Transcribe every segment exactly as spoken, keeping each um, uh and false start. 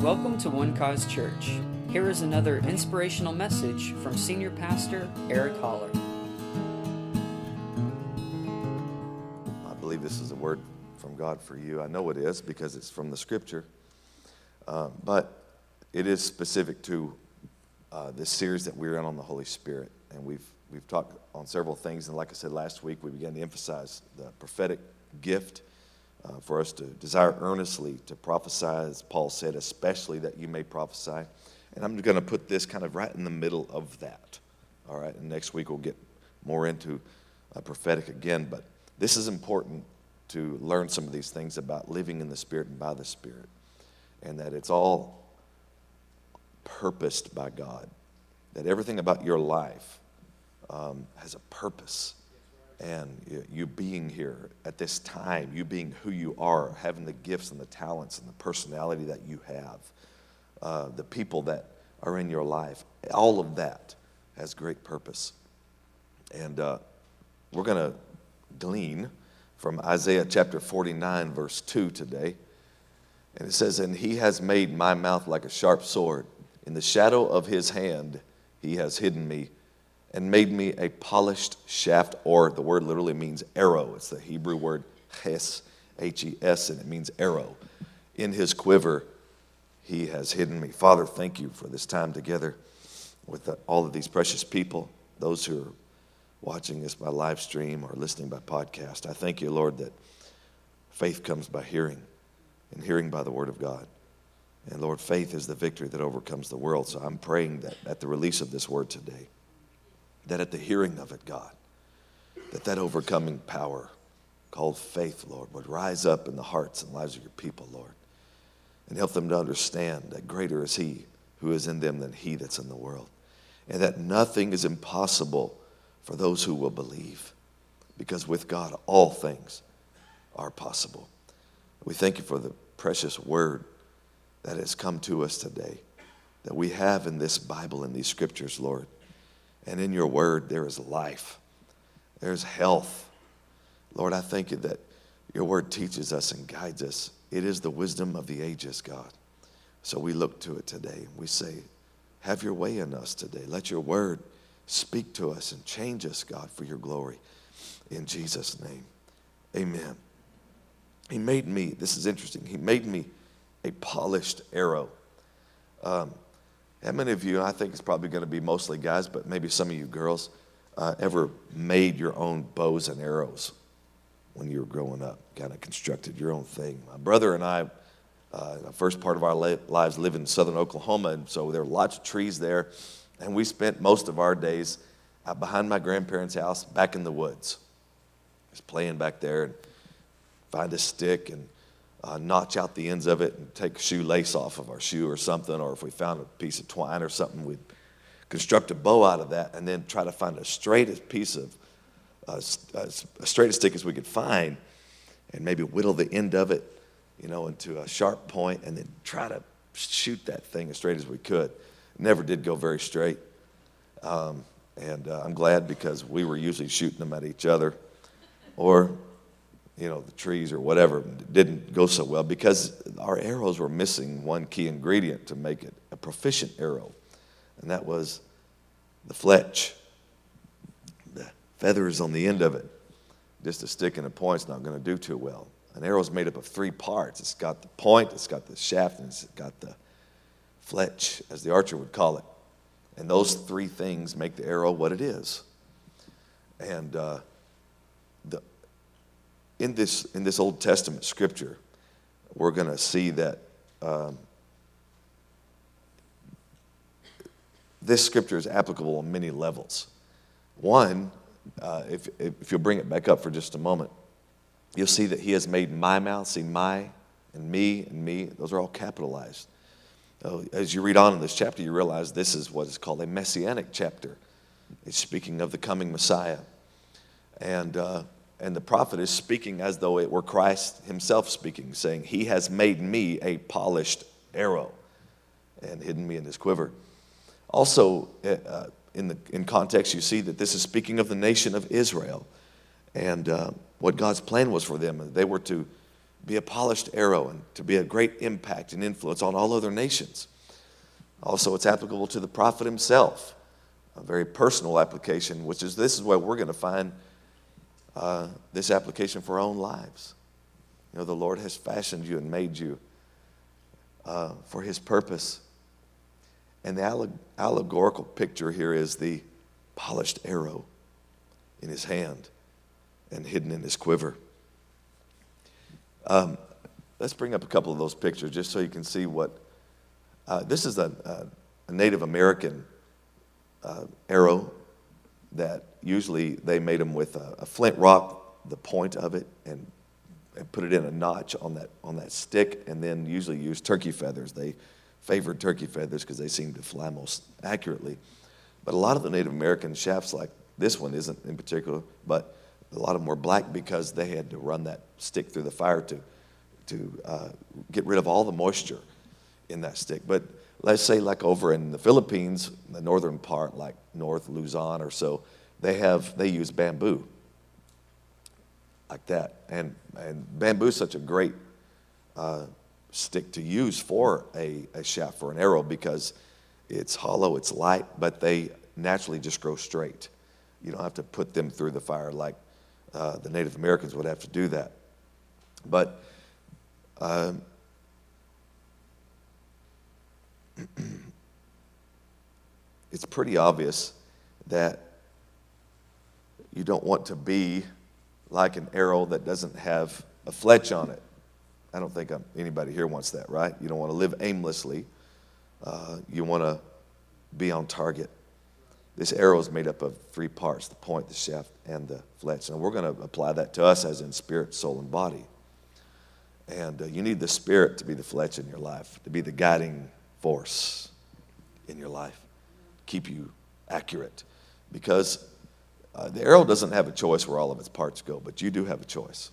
Welcome to One Cause Church. Here is another inspirational message from Senior Pastor Eric Holler. I believe this is a word from God for you. I know it is because it's from the Scripture, uh, but it is specific to uh, this series that we're in on the Holy Spirit, and we've we've talked on several things. And like I said last week, we began to emphasize the prophetic gift. Uh, for us to desire earnestly to prophesy, as Paul said, especially that you may prophesy. And I'm going to put this kind of right in the middle of that. All right, and next week we'll get more into uh, prophetic again. But this is important to learn some of these things about living in the Spirit and by the Spirit. And that it's all purposed by God. That everything about your life um, has a purpose. And you being here at this time, you being who you are, having the gifts and the talents and the personality that you have, uh, the people that are in your life, all of that has great purpose. And uh, we're going to glean from Isaiah chapter forty-nine, verse two today. And it says, "And he has made my mouth like a sharp sword. In the shadow of his hand he has hidden me, and made me a polished shaft," or the word literally means arrow. It's the Hebrew word Hes, H E S, and it means arrow. "In his quiver, he has hidden me." Father, thank you for this time together with the, all of these precious people, those who are watching this by live stream or listening by podcast. I thank you, Lord, that faith comes by hearing, and hearing by the word of God. And Lord, faith is the victory that overcomes the world. So I'm praying that at the release of this word today, that at the hearing of it, God, that that overcoming power called faith, Lord, would rise up in the hearts and lives of your people, Lord, and help them to understand that greater is he who is in them than he that's in the world, and that nothing is impossible for those who will believe, because with God all things are possible. We thank you for the precious word that has come to us today, that we have in this Bible, in these scriptures, Lord. And in your word, there is life. There's health. Lord, I thank you that your word teaches us and guides us. It is the wisdom of the ages, God. So we look to it today. We say, have your way in us today. Let your word speak to us and change us, God, for your glory. In Jesus' name, amen. He made me, this is interesting, he made me a polished arrow. Um, How many of you, I think it's probably going to be mostly guys, but maybe some of you girls, uh, ever made your own bows and arrows when you were growing up, kind of constructed your own thing? My brother and I, uh, the first part of our lives, lived in southern Oklahoma, and so there were lots of trees there, and we spent most of our days out behind my grandparents' house, back in the woods, just playing back there, and find a stick and Uh, notch out the ends of it and take a shoelace off of our shoe or something, or if we found a piece of twine or something, we'd construct a bow out of that and then try to find the straightest piece of, uh, uh, straightest stick as we could find, and maybe whittle the end of it, you know, into a sharp point, and then try to shoot that thing as straight as we could. Never did go very straight, um, and uh, I'm glad, because we were usually shooting them at each other, or you know, the trees or whatever. Didn't go so well because our arrows were missing one key ingredient to make it a proficient arrow, and that was the fletch, the feathers on the end of it. Just a stick and a point's not going to do too well. An arrow's made up of three parts. It's got the point, it's got the shaft, and it's got the fletch, as the archer would call it. And those three things make the arrow what it is. And uh, the In this in this Old Testament scripture, we're going to see that um, this scripture is applicable on many levels. One, uh, if if you'll bring it back up for just a moment, you'll see that he has made my mouth, see my and me and me, those are all capitalized. Uh, as you read on in this chapter, you realize this is what is called a messianic chapter. It's speaking of the coming Messiah. And... Uh, And the prophet is speaking as though it were Christ himself speaking, saying, he has made me a polished arrow and hidden me in his quiver. Also, uh, in the in context, you see that this is speaking of the nation of Israel and uh, what God's plan was for them. They were to be a polished arrow and to be a great impact and influence on all other nations. Also, it's applicable to the prophet himself, a very personal application, which is this is where we're going to find uh, this application for our own lives. You know, the Lord has fashioned you and made you uh, for his purpose. And the allegorical picture here is the polished arrow in his hand and hidden in his quiver. Um, let's bring up a couple of those pictures just so you can see what... Uh, this is a, a, a Native American uh, arrow that usually they made them with a, a flint rock, the point of it, and, and put it in a notch on that on that stick, and then usually used turkey feathers. They favored turkey feathers because they seemed to fly most accurately. But a lot of the Native American shafts, like this one isn't in particular, but a lot of them were black because they had to run that stick through the fire to, to uh, get rid of all the moisture in that stick. But let's say like over in the Philippines, the northern part, like North Luzon or so, they have they use bamboo like that. And, and bamboo is such a great uh, stick to use for a, a shaft, for an arrow, because it's hollow, it's light, but they naturally just grow straight. You don't have to put them through the fire like uh, the Native Americans would have to do that. But uh, it's pretty obvious that you don't want to be like an arrow that doesn't have a fletch on it. I don't think I'm, anybody here wants that, right? You don't want to live aimlessly. Uh, you want to be on target. This arrow is made up of three parts, the point, the shaft, and the fletch. And we're going to apply that to us as in spirit, soul, and body. And uh, you need the spirit to be the fletch in your life, to be the guiding force in your life, keep you accurate. Because uh, the arrow doesn't have a choice where all of its parts go, but you do have a choice.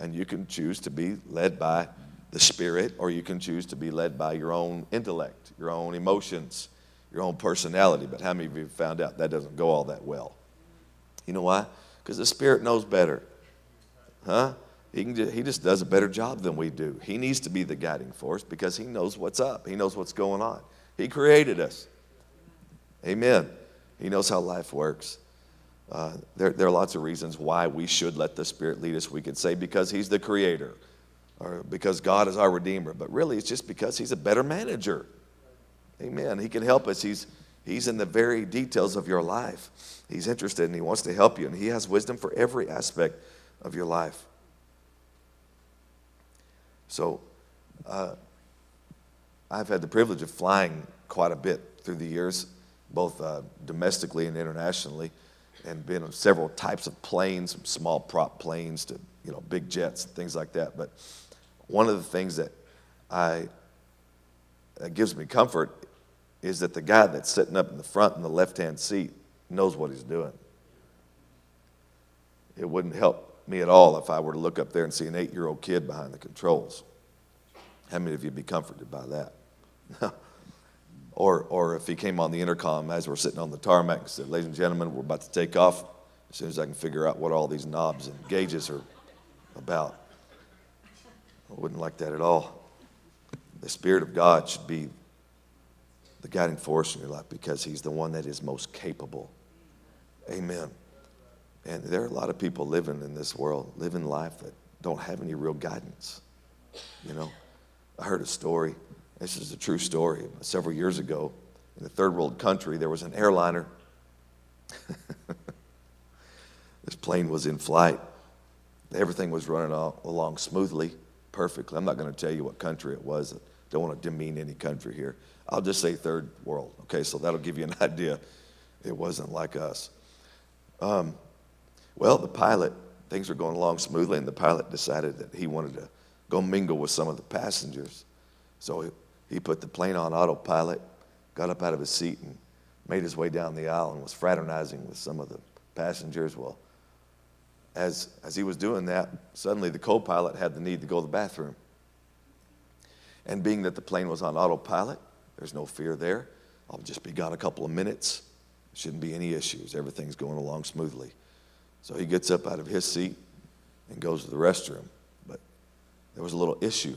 And you can choose to be led by the spirit, or you can choose to be led by your own intellect, your own emotions, your own personality. But how many of you found out that doesn't go all that well? You know why? Because the spirit knows better. Huh? He can just, he just does a better job than we do. He needs to be the guiding force because he knows what's up. He knows what's going on. He created us. Amen. He knows how life works. Uh, there, there are lots of reasons why we should let the Spirit lead us. We could say because he's the creator or because God is our redeemer. But really, it's just because he's a better manager. Amen. He can help us. He's, he's in the very details of your life. He's interested and he wants to help you. And he has wisdom for every aspect of your life. So uh, I've had the privilege of flying quite a bit through the years, both uh, domestically and internationally, and been on several types of planes, from small prop planes to, you know, big jets and things like that. But one of the things that I that gives me comfort is that the guy that's sitting up in the front in the left-hand seat knows what he's doing. It wouldn't help me at all if I were to look up there and see an eight-year-old kid behind the controls. How many of you would be comforted by that? or or if he came on the intercom as we're sitting on the tarmac and said, ladies and gentlemen, we're about to take off as soon as I can figure out what all these knobs and gauges are about. I wouldn't like that at all. The Spirit of God should be the guiding force in your life because he's the one that is most capable. Amen. And there are a lot of people living in this world, living life that don't have any real guidance. You know, I heard a story. This is a true story. Several years ago, in a third world country, there was an airliner. This plane was in flight. Everything was running all, along smoothly, perfectly. I'm not going to tell you what country it was. I don't want to demean any country here. I'll just say third world. Okay, so that'll give you an idea. It wasn't like us. Um... Well, the pilot, things were going along smoothly, and the pilot decided that he wanted to go mingle with some of the passengers. So he, he put the plane on autopilot, got up out of his seat, and made his way down the aisle and was fraternizing with some of the passengers. Well, as, as he was doing that, suddenly the co-pilot had the need to go to the bathroom. And being that the plane was on autopilot, there's no fear there. I'll just be gone a couple of minutes. Shouldn't be any issues. Everything's going along smoothly. So he gets up out of his seat and goes to the restroom. But there was a little issue.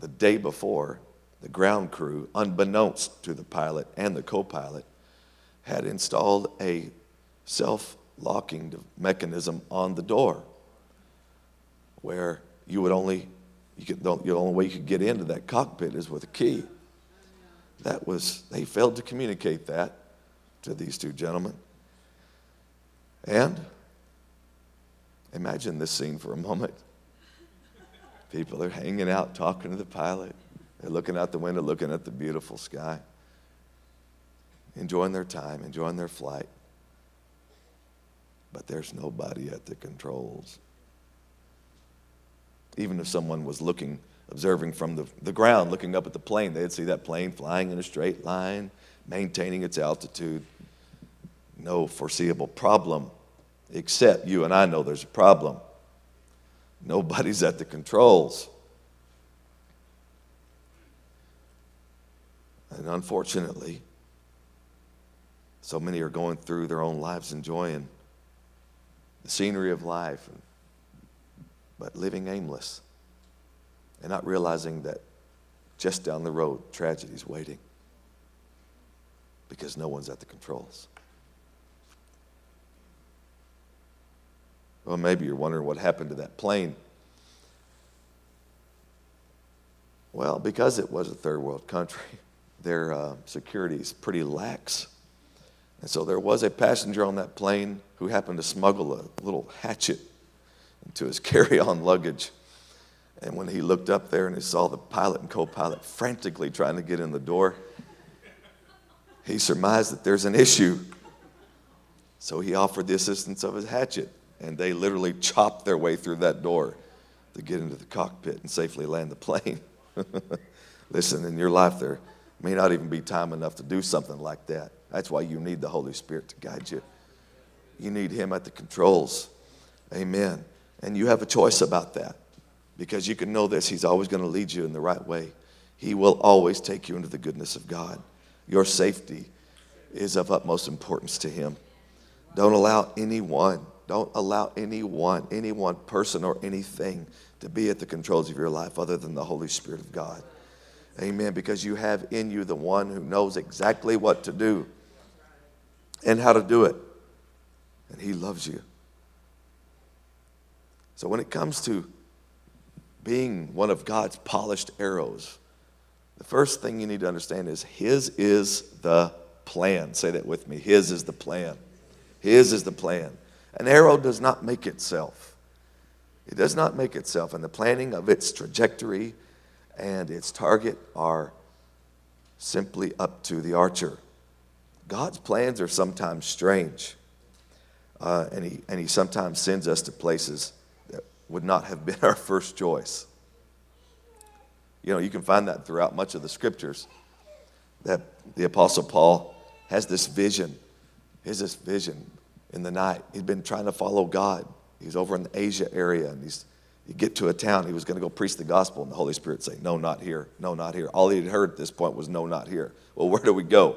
The day before, the ground crew, unbeknownst to the pilot and the co-pilot, had installed a self-locking mechanism on the door where you would only, you could, the only way you could get into that cockpit is with a key. That was, they failed to communicate that to these two gentlemen. And imagine this scene for a moment. People are hanging out, talking to the pilot. They're looking out the window, looking at the beautiful sky, enjoying their time, enjoying their flight. But there's nobody at the controls. Even if someone was looking, observing from the, the ground, looking up at the plane, they'd see that plane flying in a straight line, maintaining its altitude. No foreseeable problem, except you and I know there's a problem. Nobody's at the controls. And unfortunately, so many are going through their own lives enjoying the scenery of life, but living aimless and not realizing that just down the road, tragedy's waiting because no one's at the controls. Well, maybe you're wondering what happened to that plane. Well, because it was a third world country, their uh, security is pretty lax. And so there was a passenger on that plane who happened to smuggle a little hatchet into his carry-on luggage. And when he looked up there and he saw the pilot and co-pilot frantically trying to get in the door, he surmised that there's an issue. So he offered the assistance of his hatchet. And they literally chopped their way through that door to get into the cockpit and safely land the plane. Listen, in your life there may not even be time enough to do something like that. That's why you need the Holy Spirit to guide you. You need Him at the controls. Amen. And you have a choice about that, because you can know this. He's always going to lead you in the right way. He will always take you into the goodness of God. Your safety is of utmost importance to Him. Don't allow anyone Don't allow anyone, any one person or anything to be at the controls of your life other than the Holy Spirit of God. Amen. Because you have in you the one who knows exactly what to do and how to do it. And He loves you. So when it comes to being one of God's polished arrows, the first thing you need to understand is His is the plan. Say that with me. His is the plan. His is the plan. An arrow does not make itself. It does not make itself. And the planning of its trajectory and its target are simply up to the archer. God's plans are sometimes strange. Uh, and he, and he sometimes sends us to places that would not have been our first choice. You know, you can find that throughout much of the scriptures, that the Apostle Paul has this vision. He has this vision. In the night, he'd been trying to follow God. He's over in the Asia area, and he's, he'd get to a town. He was going to go preach the gospel, and the Holy Spirit would say, no, not here, no, not here. All he'd heard at this point was, no, not here. Well, where do we go?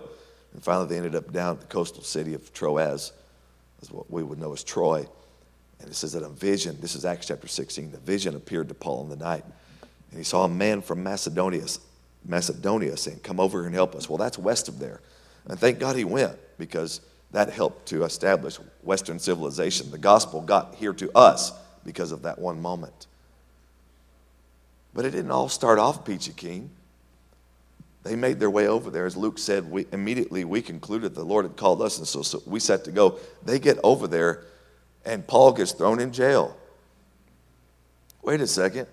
And finally, they ended up down at the coastal city of Troas, is what we would know as Troy. And it says that a vision, this is Acts chapter sixteen, the vision appeared to Paul in the night. And he saw a man from Macedonia, Macedonia saying, come over here and help us. Well, that's west of there. And thank God he went, because that helped to establish Western civilization. The gospel got here to us because of that one moment. But it didn't all start off peachy keen. They made their way over there. As Luke said, we, immediately we concluded the Lord had called us, and so, so we set to go. They get over there, and Paul gets thrown in jail. Wait a second.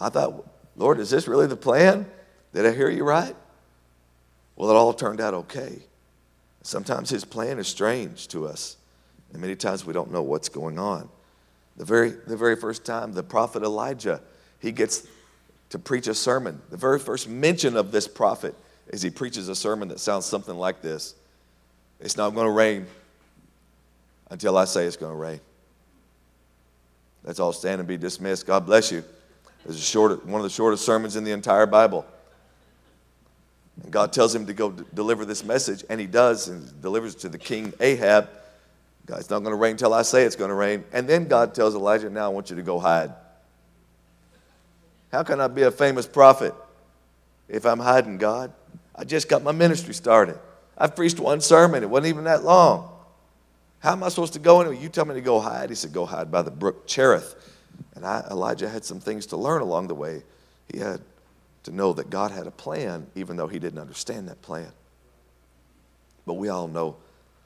I thought, Lord, is this really the plan? Did I hear you right? Well, it all turned out okay. Sometimes His plan is strange to us, and many times we don't know what's going on. The very, the very first time the prophet Elijah, he gets to preach a sermon. The very first mention of this prophet is he preaches a sermon that sounds something like this. It's not going to rain until I say it's going to rain. Let's all stand and be dismissed. God bless you. It's a short, one of the shortest sermons in the entire Bible. And God tells him to go d- deliver this message, and he does, and he delivers it to the king Ahab. God, it's not going to rain until I say it's going to rain. And then God tells Elijah, now I want you to go hide. How can I be a famous prophet if I'm hiding God? I just got my ministry started. I preached one sermon. It wasn't even that long. How am I supposed to go anywhere? You tell me to go hide. He said, go hide by the brook Cherith. And I, Elijah had some things to learn along the way. He had to know that God had a plan, even though he didn't understand that plan. But we all know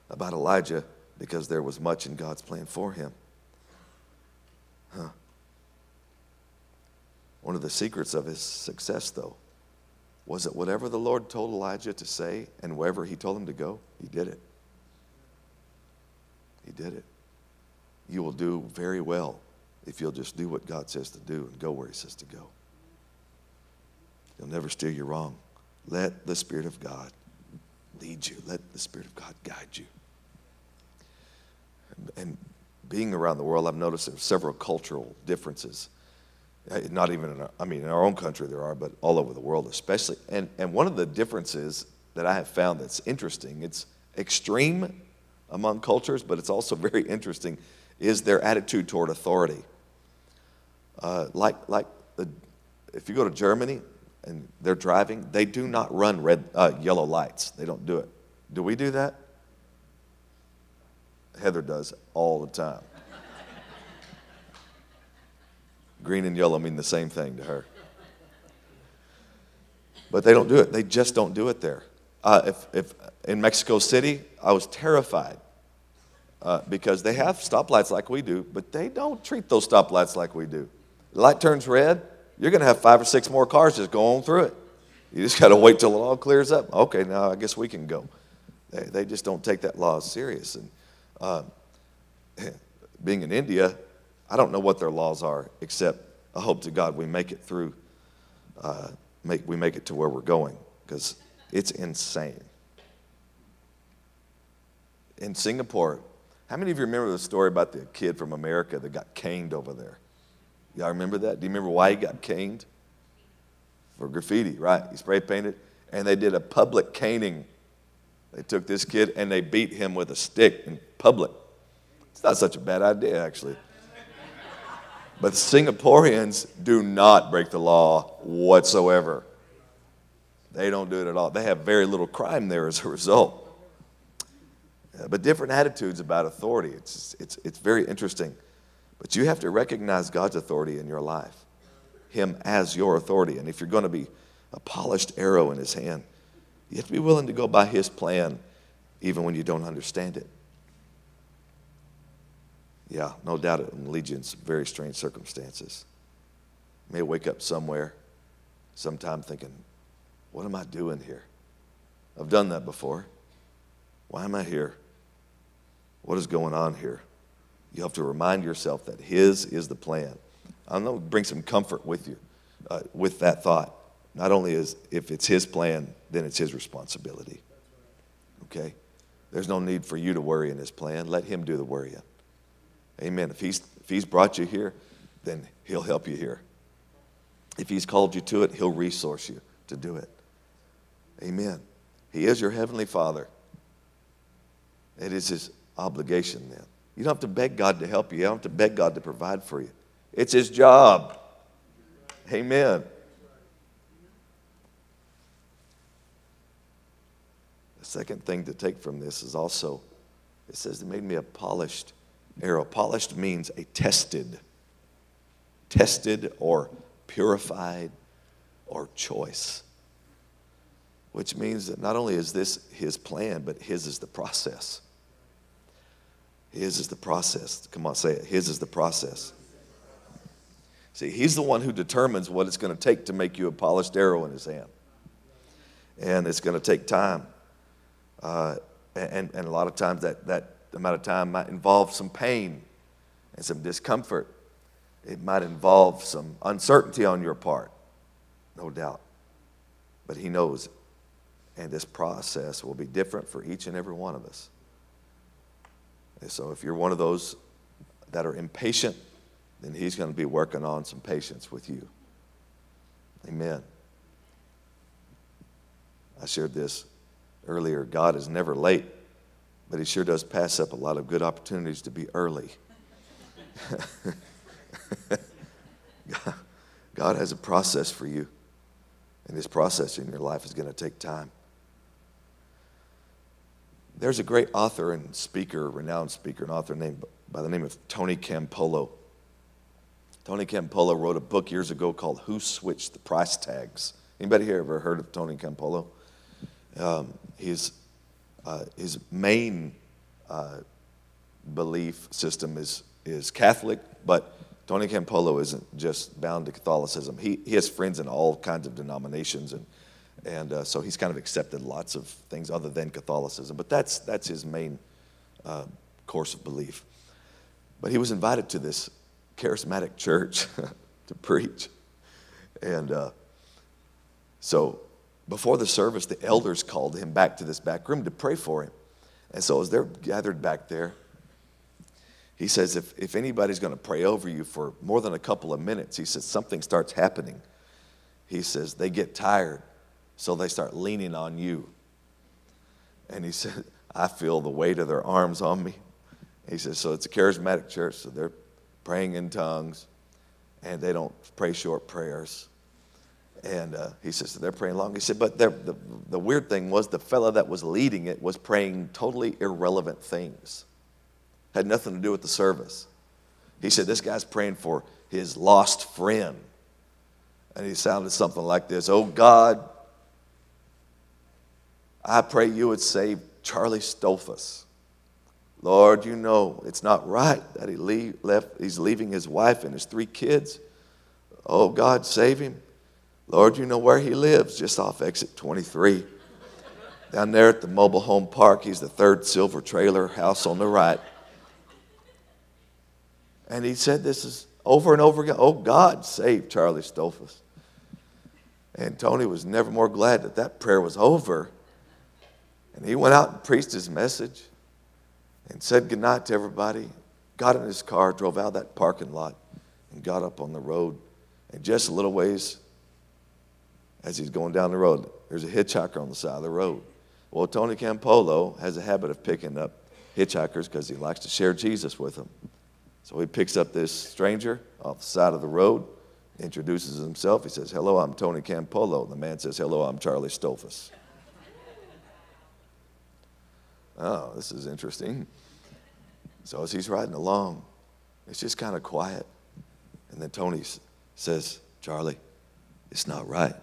about Elijah because there was much in God's plan for him. Huh. One of the secrets of his success, though, was that whatever the Lord told Elijah to say and wherever he told him to go, he did it. He did it. You will do very well if you'll just do what God says to do and go where he says to go. He'll never steer you wrong. Let the Spirit of God lead you. Let the Spirit of God guide you. And being around the world, I've noticed there are several cultural differences. Not even in our, I mean, in our own country there are, but all over the world especially. And, and one of the differences that I have found that's interesting, it's extreme among cultures, but it's also very interesting, is their attitude toward authority. Uh, like like the, if you go to Germany and they're driving, they do not run red uh, yellow lights. They don't do it. Do we do that? Heather does all the time. Green and yellow mean the same thing to her. But they don't do it. They just don't do it there. Uh, if, if in Mexico City, I was terrified uh, because they have stoplights like we do, but they don't treat those stoplights like we do. The light turns red, you're going to have five or six more cars just go on through it. You just got to wait till it all clears up. Okay, now I guess we can go. They, they just don't take that law serious. And uh, being in India, I don't know what their laws are, except I hope to God we make it through, uh, make we make it to where we're going, because it's insane. In Singapore, how many of you remember the story about the kid from America that got caned over there? Y'all remember that? Do you remember why he got caned? For graffiti, right? He spray painted, and they did a public caning. They took this kid and they beat him with a stick in public. It's not such a bad idea, actually. But the Singaporeans do not break the law whatsoever. They don't do it at all. They have very little crime there as a result. But different attitudes about authority. It's, it's, it's very interesting. But you have to recognize God's authority in your life, him as your authority. And if you're going to be a polished arrow in his hand, you have to be willing to go by his plan even when you don't understand it. Yeah, no doubt it will lead you in some very strange circumstances. You may wake up somewhere, sometime thinking, what am I doing here? I've done that before. Why am I here? What is going on here? You have to remind yourself that his is the plan. I'm going to bring some comfort with you uh, with that thought. Not only is if it's his plan, then it's his responsibility. Okay? There's no need for you to worry in his plan. Let him do the worrying. Amen. If he's, if he's brought you here, then he'll help you here. If he's called you to it, he'll resource you to do it. Amen. He is your heavenly Father. It is his obligation then. You don't have to beg God to help you. You don't have to beg God to provide for you. It's his job. Amen. The second thing to take from this is also, it says it made me a polished arrow. Polished means a tested, tested or purified or choice, which means that not only is this his plan, but his is the process. His is the process. Come on, say it. His is the process. See, he's the one who determines what it's going to take to make you a polished arrow in his hand. And it's going to take time. Uh, and, and a lot of times that, that amount of time might involve some pain and some discomfort. It might involve some uncertainty on your part, no doubt. But he knows, and this process will be different for each and every one of us. And so if you're one of those that are impatient, then he's going to be working on some patience with you. Amen. I shared this earlier. God is never late, but he sure does pass up a lot of good opportunities to be early. God has a process for you. And this process in your life is going to take time. There's a great author and speaker, renowned speaker and author named by the name of Tony Campolo. Tony Campolo wrote a book years ago called Who Switched the Price Tags? Anybody here ever heard of Tony Campolo? Um, his, uh, his main uh, belief system is, is Catholic, but Tony Campolo isn't just bound to Catholicism. He he has friends in all kinds of denominations, and and uh, so he's kind of accepted lots of things other than Catholicism. But that's that's his main uh, course of belief. But he was invited to this charismatic church to preach, and uh, so before the service, the elders called him back to this back room to pray for him. And so as they're gathered back there, he says, if, if anybody's going to pray over you for more than a couple of minutes, he says, something starts happening. He says, they get tired, so they start leaning on you. And he said, I feel the weight of their arms on me. He says, so it's a charismatic church, so they're praying in tongues, and they don't pray short prayers. And uh, he says, so they're praying long. He said, but the, the weird thing was the fellow that was leading it was praying totally irrelevant things. Had nothing to do with the service. He said, this guy's praying for his lost friend. And he sounded something like this. Oh, God, I pray you would save Charlie Stolfus. Lord, you know it's not right that he leave, left. He's leaving his wife and his three kids. Oh, God, save him. Lord, you know where he lives, just off exit twenty-three. Down there at the mobile home park, he's the third silver trailer house on the right. And he said this is over and over again. Oh, God, save Charlie Stolfus. And Tony was never more glad that that prayer was over. And he went out and preached his message and said goodnight to everybody, got in his car, drove out of that parking lot, and got up on the road. And just a little ways, as he's going down the road, there's a hitchhiker on the side of the road. Well, Tony Campolo has a habit of picking up hitchhikers because he likes to share Jesus with them. So he picks up this stranger off the side of the road, introduces himself. He says, hello, I'm Tony Campolo. The man says, hello, I'm Charlie Stolfus. Oh, this is interesting. So as he's riding along, it's just kind of quiet. And then Tony says, Charlie, it's not right.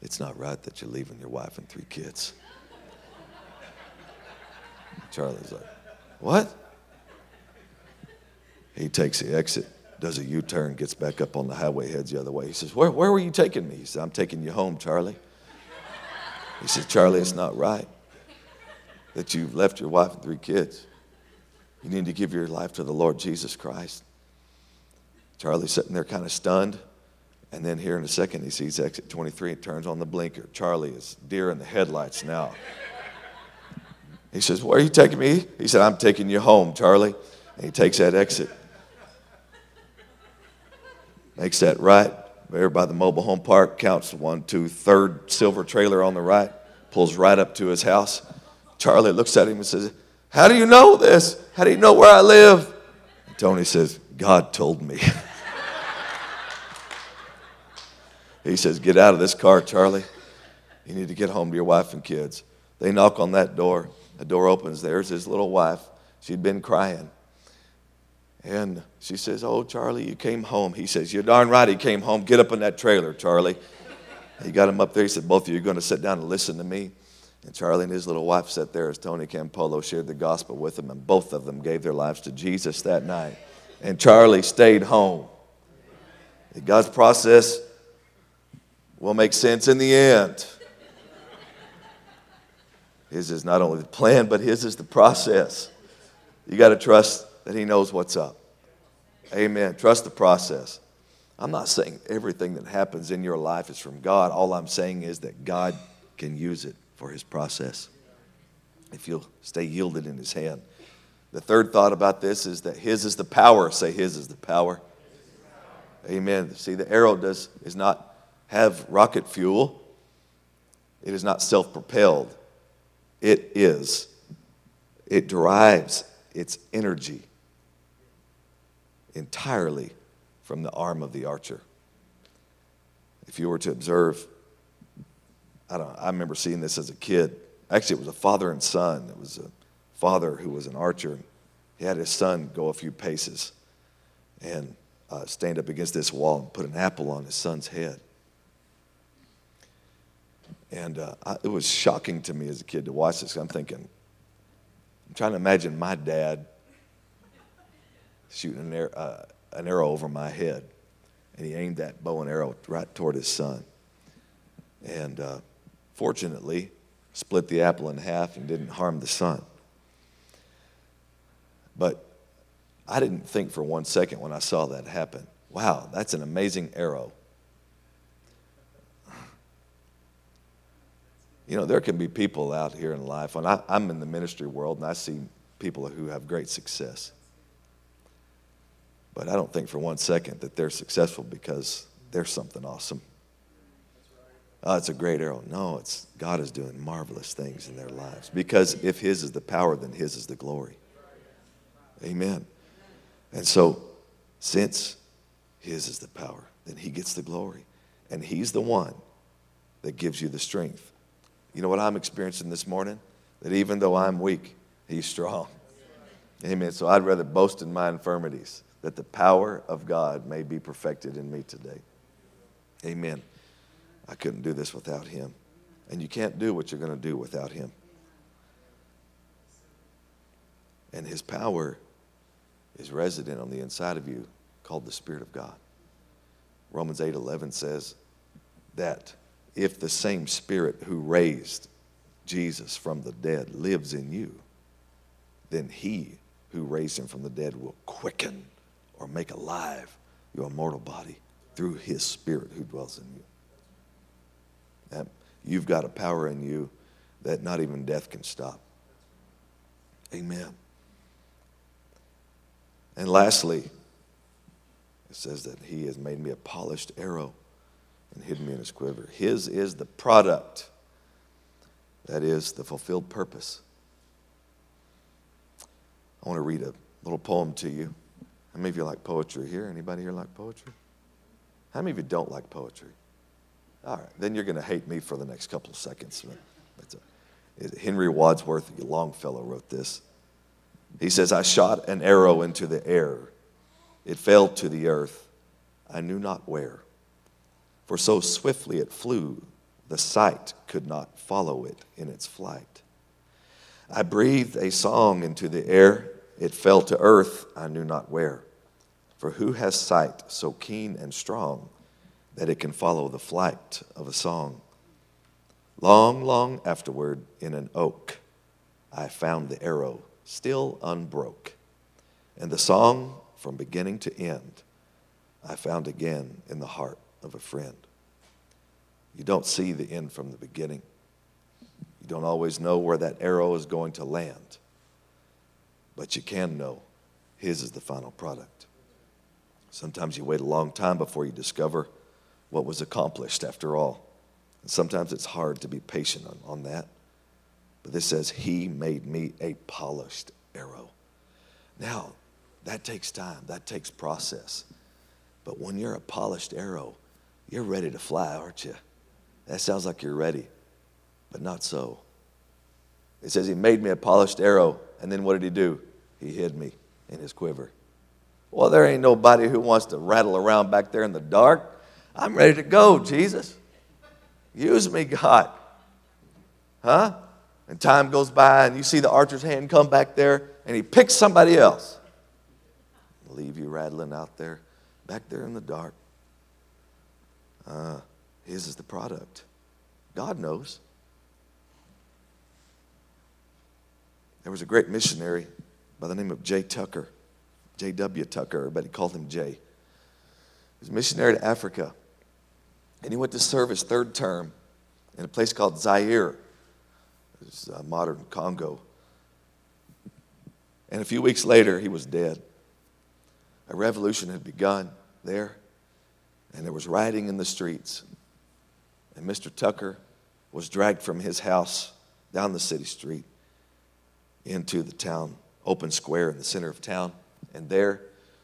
It's not right that you're leaving your wife and three kids. Charlie's like, what? He takes the exit, does a U-turn, gets back up on the highway, heads the other way. He says, where, where were you taking me? He said, I'm taking you home, Charlie. He said, Charlie, it's not right that you've left your wife and three kids. You need to give your life to the Lord Jesus Christ. Charlie's sitting there kind of stunned. And then here in a second, he sees exit twenty-three and turns on the blinker. Charlie is deer in the headlights now. He says, where are you taking me? He said, I'm taking you home, Charlie. And he takes that exit. Makes that right, there by the mobile home park, counts one, two, third silver trailer on the right, pulls right up to his house. Charlie looks at him and says, how do you know this? How do you know where I live? And Tony says, God told me. He says, get out of this car, Charlie. You need to get home to your wife and kids. They knock on that door. The door opens. There's his little wife. She'd been crying. And she says, oh, Charlie, you came home. He says, you're darn right he came home. Get up in that trailer, Charlie. He got him up there. He said, both of you are going to sit down and listen to me. And Charlie and his little wife sat there as Tony Campolo shared the gospel with them, and both of them gave their lives to Jesus that night. And Charlie stayed home. God's process will make sense in the end. His is not only the plan, but his is the process. You got to trust that he knows what's up. Amen. Trust the process. I'm not saying everything that happens in your life is from God. All I'm saying is that God can use it for his process if you'll stay yielded in his hand. The third thought about this is that his is the power. Say, his is the power. Amen. See, the arrow does is not have rocket fuel. It is not self-propelled. It is. It derives its energy entirely from the arm of the archer. If you were to observe, I don't. I remember seeing this as a kid. Actually, it was a father and son. It was a father who was an archer. He had his son go a few paces and uh, stand up against this wall and put an apple on his son's head. And uh, I, it was shocking to me as a kid to watch this. I'm thinking, I'm trying to imagine my dad shooting an, air, uh, an arrow over my head. And he aimed that bow and arrow right toward his son. And uh, fortunately, split the apple in half and didn't harm the son. But I didn't think for one second when I saw that happen, wow, that's an amazing arrow. You know, there can be people out here in life, and I, I'm in the ministry world, and I see people who have great success. But I don't think for one second that they're successful because they're something awesome. Oh, it's a great arrow. No, it's God is doing marvelous things in their lives. Because if His is the power, then His is the glory. Amen. And so, since His is the power, then He gets the glory. And He's the one that gives you the strength. You know what I'm experiencing this morning? That even though I'm weak, He's strong. Amen. So I'd rather boast in my infirmities, that the power of God may be perfected in me today. Amen. I couldn't do this without Him. And you can't do what you're going to do without Him. And His power is resident on the inside of you, called the Spirit of God. Romans eight eleven says that if the same Spirit who raised Jesus from the dead lives in you, then He who raised Him from the dead will quicken or make alive your mortal body through His Spirit who dwells in you. And you've got a power in you that not even death can stop. Amen. And lastly, it says that He has made me a polished arrow and hid me in His quiver. His is the product. That is the fulfilled purpose. I want to read a little poem to you. How many of you like poetry here? Anybody here like poetry? How many of you don't like poetry? All right, then you're going to hate me for the next couple of seconds. But a, Henry Wadsworth Longfellow wrote this. He says, I shot an arrow into the air. It fell to the earth. I knew not where. For so swiftly it flew, the sight could not follow it in its flight. I breathed a song into the air. It fell to earth, I knew not where. For who has sight so keen and strong that it can follow the flight of a song? Long, long afterward, in an oak, I found the arrow still unbroke. And the song, from beginning to end, I found again in the heart of a friend. You don't see the end from the beginning. You don't always know where that arrow is going to land. But you can know His is the final product. Sometimes you wait a long time before you discover what was accomplished after all. And sometimes it's hard to be patient on, on that. But this says, He made me a polished arrow. Now, that takes time. That takes process. But when you're a polished arrow, you're ready to fly, aren't you? That sounds like you're ready, but not so. It says, He made me a polished arrow, and then what did He do? He hid me in His quiver. Well, there ain't nobody who wants to rattle around back there in the dark. I'm ready to go, Jesus. Use me, God. Huh? And time goes by, and you see the archer's hand come back there, and he picks somebody else. I'll leave you rattling out there, back there in the dark. Uh, his is the product. God knows. There was a great missionary by the name of J. Tucker, J W. Tucker, everybody called him J. He was a missionary to Africa, and he went to serve his third term in a place called Zaire. It's uh, modern Congo. And a few weeks later, he was dead. A revolution had begun there, and there was rioting in the streets. And Mister Tucker was dragged from his house down the city street into the town, open square in the center of town. And there,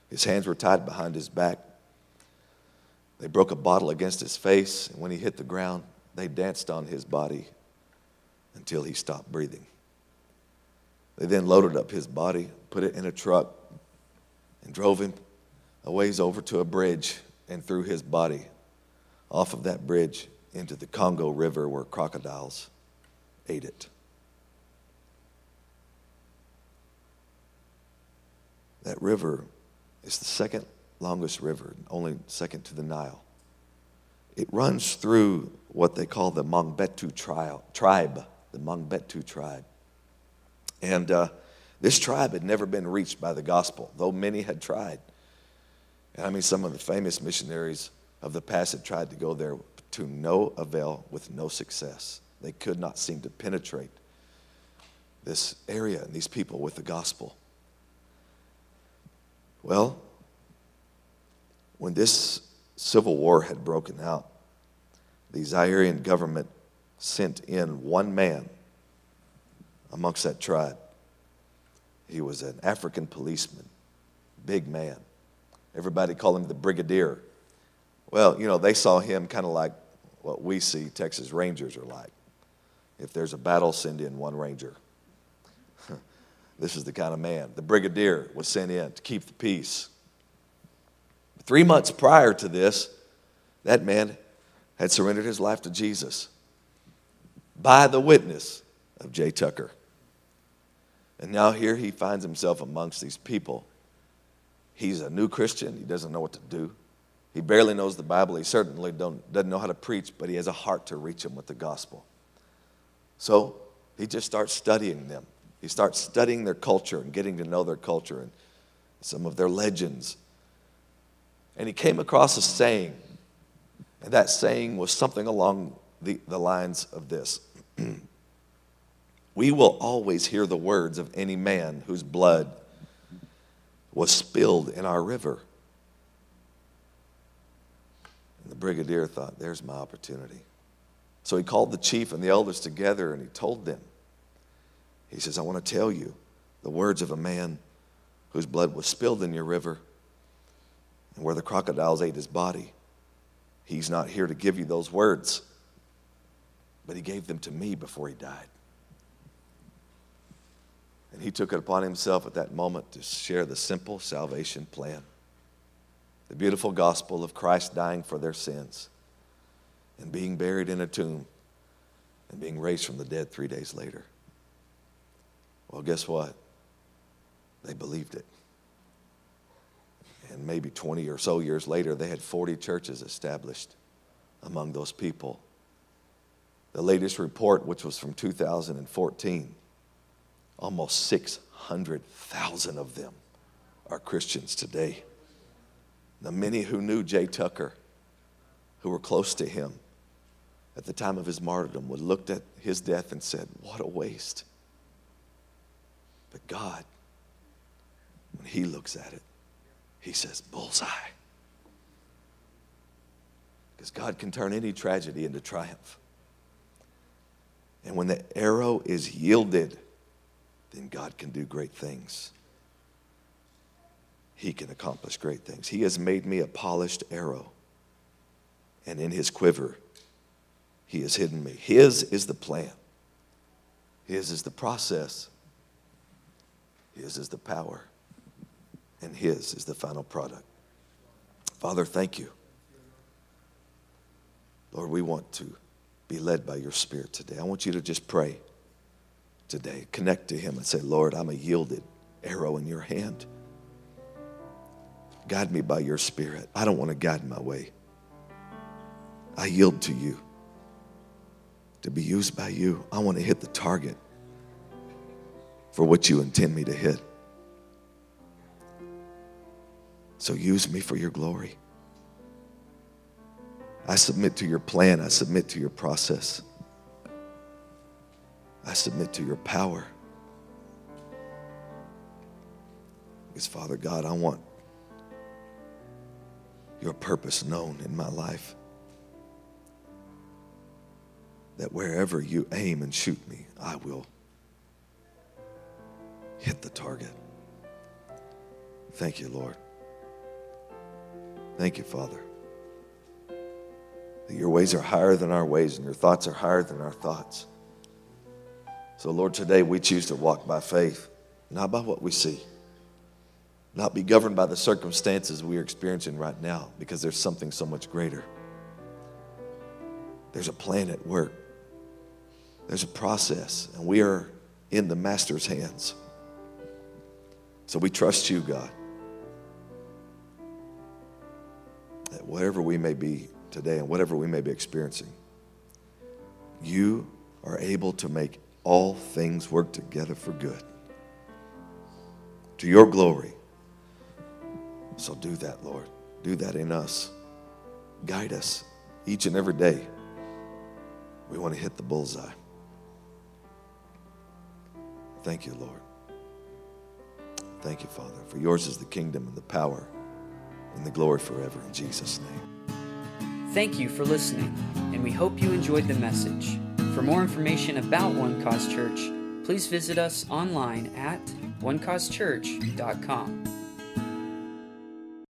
his hands were tied behind his back. They broke a bottle against his face, and when he hit the ground, they danced on his body until he stopped breathing. They then loaded up his body, put it in a truck, and drove him a ways over to a bridge and threw his body off of that bridge into the Congo River where crocodiles ate it. That river is the second longest river, only second to the Nile. It runs through what they call the Mangbetu tribe, the Mangbetu tribe. And uh, this tribe had never been reached by the gospel, though many had tried. And I mean, some of the famous missionaries of the past had tried to go there to no avail with no success. They could not seem to penetrate this area and these people with the gospel. Well, when this civil war had broken out, the Zairean government sent in one man amongst that tribe. He was an African policeman, big man. Everybody called him the brigadier. Well, you know, they saw him kind of like what we see Texas Rangers are like. If there's a battle, send in one ranger. This is the kind of man. The brigadier was sent in to keep the peace. Three months prior to this, that man had surrendered his life to Jesus by the witness of J. Tucker. And now here he finds himself amongst these people. He's a new Christian. He doesn't know what to do. He barely knows the Bible. He certainly don't, doesn't know how to preach, but he has a heart to reach them with the gospel. So he just starts studying them. He starts studying their culture and getting to know their culture and some of their legends. And he came across a saying, and that saying was something along the, the lines of this. We will always hear the words of any man whose blood was spilled in our river. And the brigadier thought, there's my opportunity. So he called the chief and the elders together, and he told them. He says, I want to tell you the words of a man whose blood was spilled in your river and where the crocodiles ate his body. He's not here to give you those words, but he gave them to me before he died. And he took it upon himself at that moment to share the simple salvation plan, the beautiful gospel of Christ dying for their sins and being buried in a tomb and being raised from the dead three days later. Well, guess what? They believed it. And maybe twenty or so years later, they had forty churches established among those people. The latest report, which was from two thousand fourteen, almost six hundred thousand of them are Christians today. Now, many who knew J. Tucker, who were close to him at the time of his martyrdom, would looked at his death and said, what a waste. But God, when he looks at it, he says, bullseye. Because God can turn any tragedy into triumph. And when the arrow is yielded, then God can do great things. He can accomplish great things. He has made me a polished arrow, and in his quiver, he has hidden me. His is the plan. His is the process. His is the power, and his is the final product. Father, thank you. Lord, we want to be led by your Spirit today. I want you to just pray today. Connect to him and say, Lord, I'm a yielded arrow in your hand. Guide me by your Spirit. I don't want to guide my way. I yield to you to be used by you. I want to hit the target for what you intend me to hit. So use me for your glory. I submit to your plan. I submit to your process. I submit to your power. Because, Father God, I want your purpose known in my life. That wherever you aim and shoot me, I will hit the target. Thank you, Lord. Thank you, Father. that your ways are higher than our ways and your thoughts are higher than our thoughts. So, Lord, today we choose to walk by faith, not by what we see, not be governed by the circumstances we are experiencing right now, because there's something so much greater. There's a plan at work. There's a process, and we are in the Master's hands. So we trust you, God, that whatever we may be today and whatever we may be experiencing, you are able to make all things work together for good, to your glory. So do that, Lord. Do that in us. Guide us each and every day. We want to hit the bullseye. Thank you, Lord. Thank you, Father, for yours is the kingdom and the power and the glory forever, in Jesus' name. Thank you for listening, and we hope you enjoyed the message. For more information about One Cause Church, please visit us online at one cause church dot com.